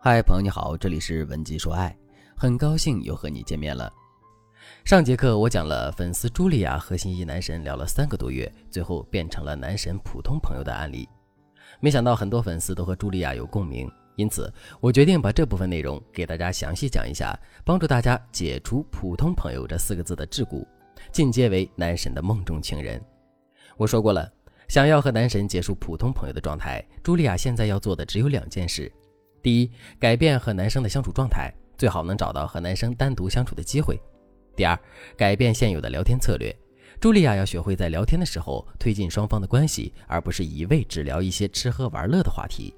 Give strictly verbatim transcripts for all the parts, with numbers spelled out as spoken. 嗨，朋友你好，这里是文姬说爱，很高兴又和你见面了。上节课我讲了粉丝茱莉亚和心仪男神聊了三个多月，最后变成了男神普通朋友的案例。没想到很多粉丝都和茱莉亚有共鸣，因此我决定把这部分内容给大家详细讲一下，帮助大家解除普通朋友这四个字的桎梏，进阶为男神的梦中情人。我说过了，想要和男神结束普通朋友的状态，茱莉亚现在要做的只有两件事。第一，改变和男生的相处状态，最好能找到和男生单独相处的机会。第二，改变现有的聊天策略，茱莉亚要学会在聊天的时候推进双方的关系，而不是一味只聊一些吃喝玩乐的话题。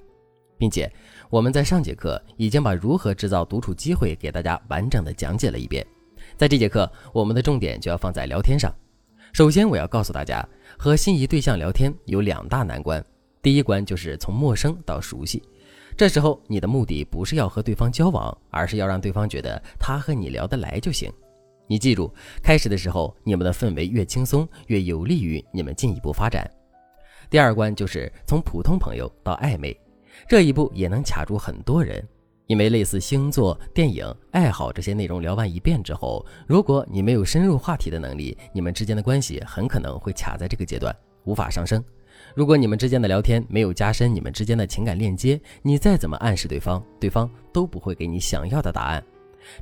并且我们在上节课已经把如何制造独处机会给大家完整的讲解了一遍，在这节课我们的重点就要放在聊天上。首先我要告诉大家，和心仪对象聊天有两大难关。第一关就是从陌生到熟悉，这时候你的目的不是要和对方交往，而是要让对方觉得他和你聊得来就行。你记住，开始的时候你们的氛围越轻松，越有利于你们进一步发展。第二关就是从普通朋友到暧昧，这一步也能卡住很多人，因为类似星座、电影、爱好这些内容聊完一遍之后，如果你没有深入话题的能力，你们之间的关系很可能会卡在这个阶段，无法上升。如果你们之间的聊天没有加深你们之间的情感链接，你再怎么暗示对方，对方都不会给你想要的答案。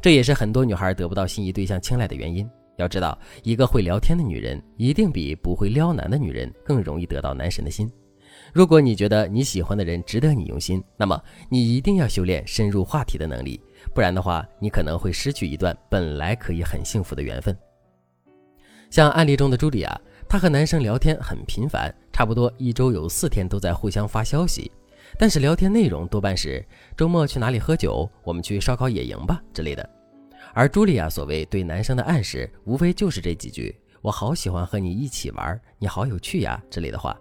这也是很多女孩得不到心仪对象青睐的原因。要知道，一个会聊天的女人一定比不会撩男的女人更容易得到男神的心。如果你觉得你喜欢的人值得你用心，那么你一定要修炼深入话题的能力，不然的话，你可能会失去一段本来可以很幸福的缘分。像案例中的茱莉亚，她和男生聊天很频繁，差不多一周有四天都在互相发消息，但是聊天内容多半是周末去哪里喝酒，我们去烧烤野营吧之类的。而茱莉亚所谓对男生的暗示，无非就是这几句，我好喜欢和你一起玩，你好有趣呀之类的话。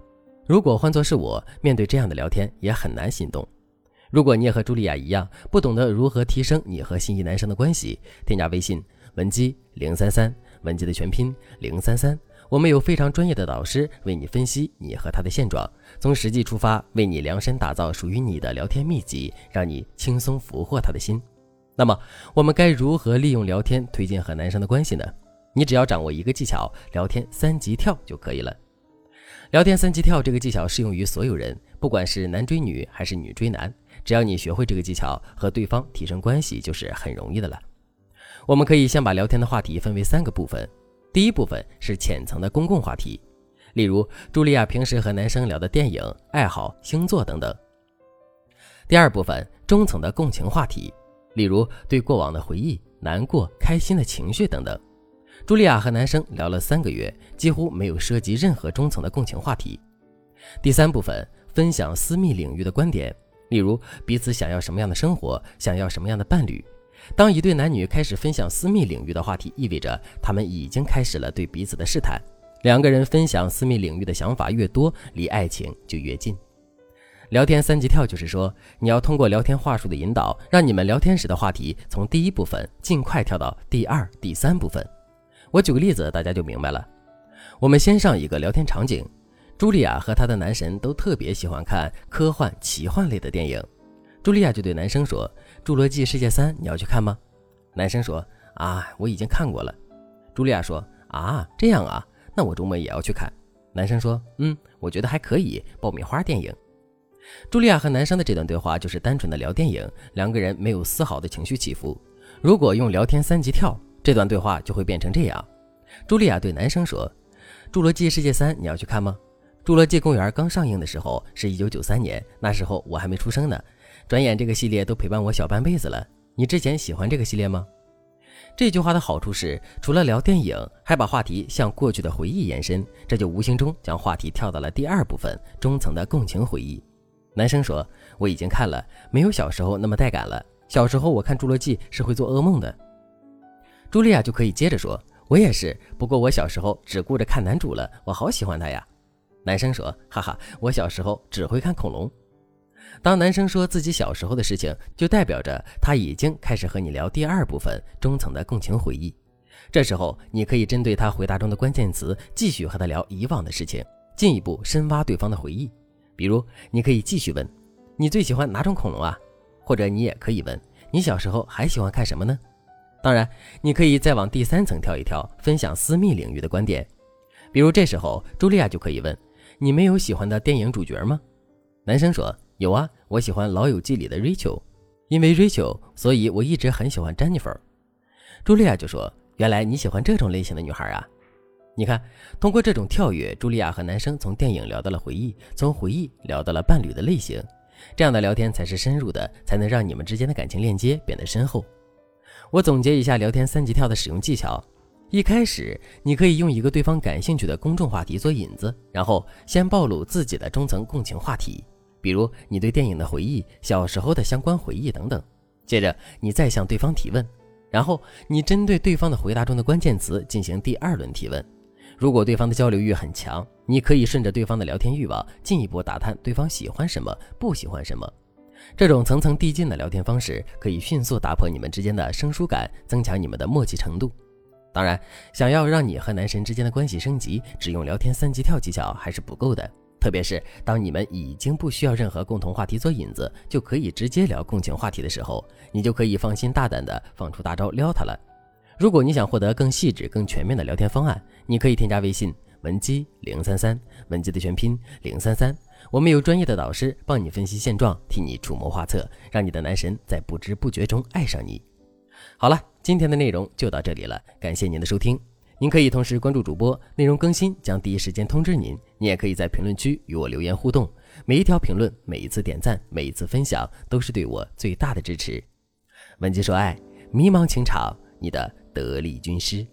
如果换作是我，面对这样的聊天也很难心动。如果你也和茱莉亚一样，不懂得如何提升你和心仪男生的关系，添加微信文姬零三三，文姬的全拼零三三，我们有非常专业的导师为你分析你和他的现状，从实际出发，为你量身打造属于你的聊天秘籍，让你轻松俘获他的心。那么我们该如何利用聊天推进和男生的关系呢？你只要掌握一个技巧，聊天三级跳就可以了。聊天三级跳这个技巧适用于所有人，不管是男追女还是女追男，只要你学会这个技巧，和对方提升关系就是很容易的了。我们可以先把聊天的话题分为三个部分。第一部分是浅层的公共话题，例如茱莉亚平时和男生聊的电影、爱好、星座等等。第二部分中层的共情话题，例如对过往的回忆、难过、开心的情绪等等。茱莉亚和男生聊了三个月，几乎没有涉及任何中层的共情话题。第三部分分享私密领域的观点，例如彼此想要什么样的生活，想要什么样的伴侣。当一对男女开始分享私密领域的话题，意味着他们已经开始了对彼此的试探。两个人分享私密领域的想法越多，离爱情就越近。聊天三级跳就是说，你要通过聊天话术的引导，让你们聊天时的话题从第一部分尽快跳到第二、第三部分。我举个例子，大家就明白了。我们先上一个聊天场景，茱莉亚和她的男神都特别喜欢看科幻、奇幻类的电影。茱莉亚就对男生说，侏罗纪世界三你要去看吗？男生说，啊，我已经看过了。茱莉亚说，啊，这样啊，那我周末也要去看。男生说，嗯，我觉得还可以，爆米花电影。茱莉亚和男生的这段对话就是单纯的聊电影，两个人没有丝毫的情绪起伏。如果用聊天三级跳，这段对话就会变成这样。茱莉亚对男生说，侏罗纪世界三你要去看吗？侏罗纪公园刚上映的时候是一九九三年，那时候我还没出生呢，转眼这个系列都陪伴我小半辈子了，你之前喜欢这个系列吗？这句话的好处是，除了聊电影，还把话题向过去的回忆延伸，这就无形中将话题跳到了第二部分中层的共情回忆。男生说，我已经看了，没有小时候那么带感了，小时候我看侏罗纪是会做噩梦的。茱莉亚就可以接着说，我也是，不过我小时候只顾着看男主了，我好喜欢他呀。男生说，哈哈，我小时候只会看恐龙。当男生说自己小时候的事情，就代表着他已经开始和你聊第二部分中层的共情回忆。这时候你可以针对他回答中的关键词，继续和他聊以往的事情，进一步深挖对方的回忆。比如你可以继续问，你最喜欢哪种恐龙啊？或者你也可以问，你小时候还喜欢看什么呢？当然，你可以再往第三层跳一跳，分享私密领域的观点。比如这时候，茱莉亚就可以问，你没有喜欢的电影主角吗？男生说，有啊，我喜欢《老友记》里的 Rachel， 因为 Rachel， 所以我一直很喜欢 Jennifer。 茱莉亚就说，原来你喜欢这种类型的女孩啊。你看，通过这种跳跃，茱莉亚和男生从电影聊到了回忆，从回忆聊到了伴侣的类型。这样的聊天才是深入的，才能让你们之间的感情链接变得深厚。我总结一下聊天三级跳的使用技巧。一开始，你可以用一个对方感兴趣的公众话题做引子，然后先暴露自己的中层共情话题，比如你对电影的回忆、小时候的相关回忆等等。接着你再向对方提问，然后你针对对方的回答中的关键词进行第二轮提问。如果对方的交流欲很强，你可以顺着对方的聊天欲望进一步打探对方喜欢什么、不喜欢什么。这种层层递进的聊天方式可以迅速打破你们之间的生疏感，增强你们的默契程度。当然，想要让你和男神之间的关系升级，只用聊天三级跳技巧还是不够的，特别是当你们已经不需要任何共同话题做引子，就可以直接聊共情话题的时候，你就可以放心大胆地放出大招撩他了。如果你想获得更细致、更全面的聊天方案，你可以添加微信文姬零三三，文姬的全拼零三三，我们有专业的导师帮你分析现状，替你出谋划策，让你的男神在不知不觉中爱上你。好了，今天的内容就到这里了，感谢您的收听。您可以同时关注主播，内容更新将第一时间通知您。你也可以在评论区与我留言互动，每一条评论、每一次点赞、每一次分享，都是对我最大的支持。文姬说爱，迷茫情场，你的得力军师。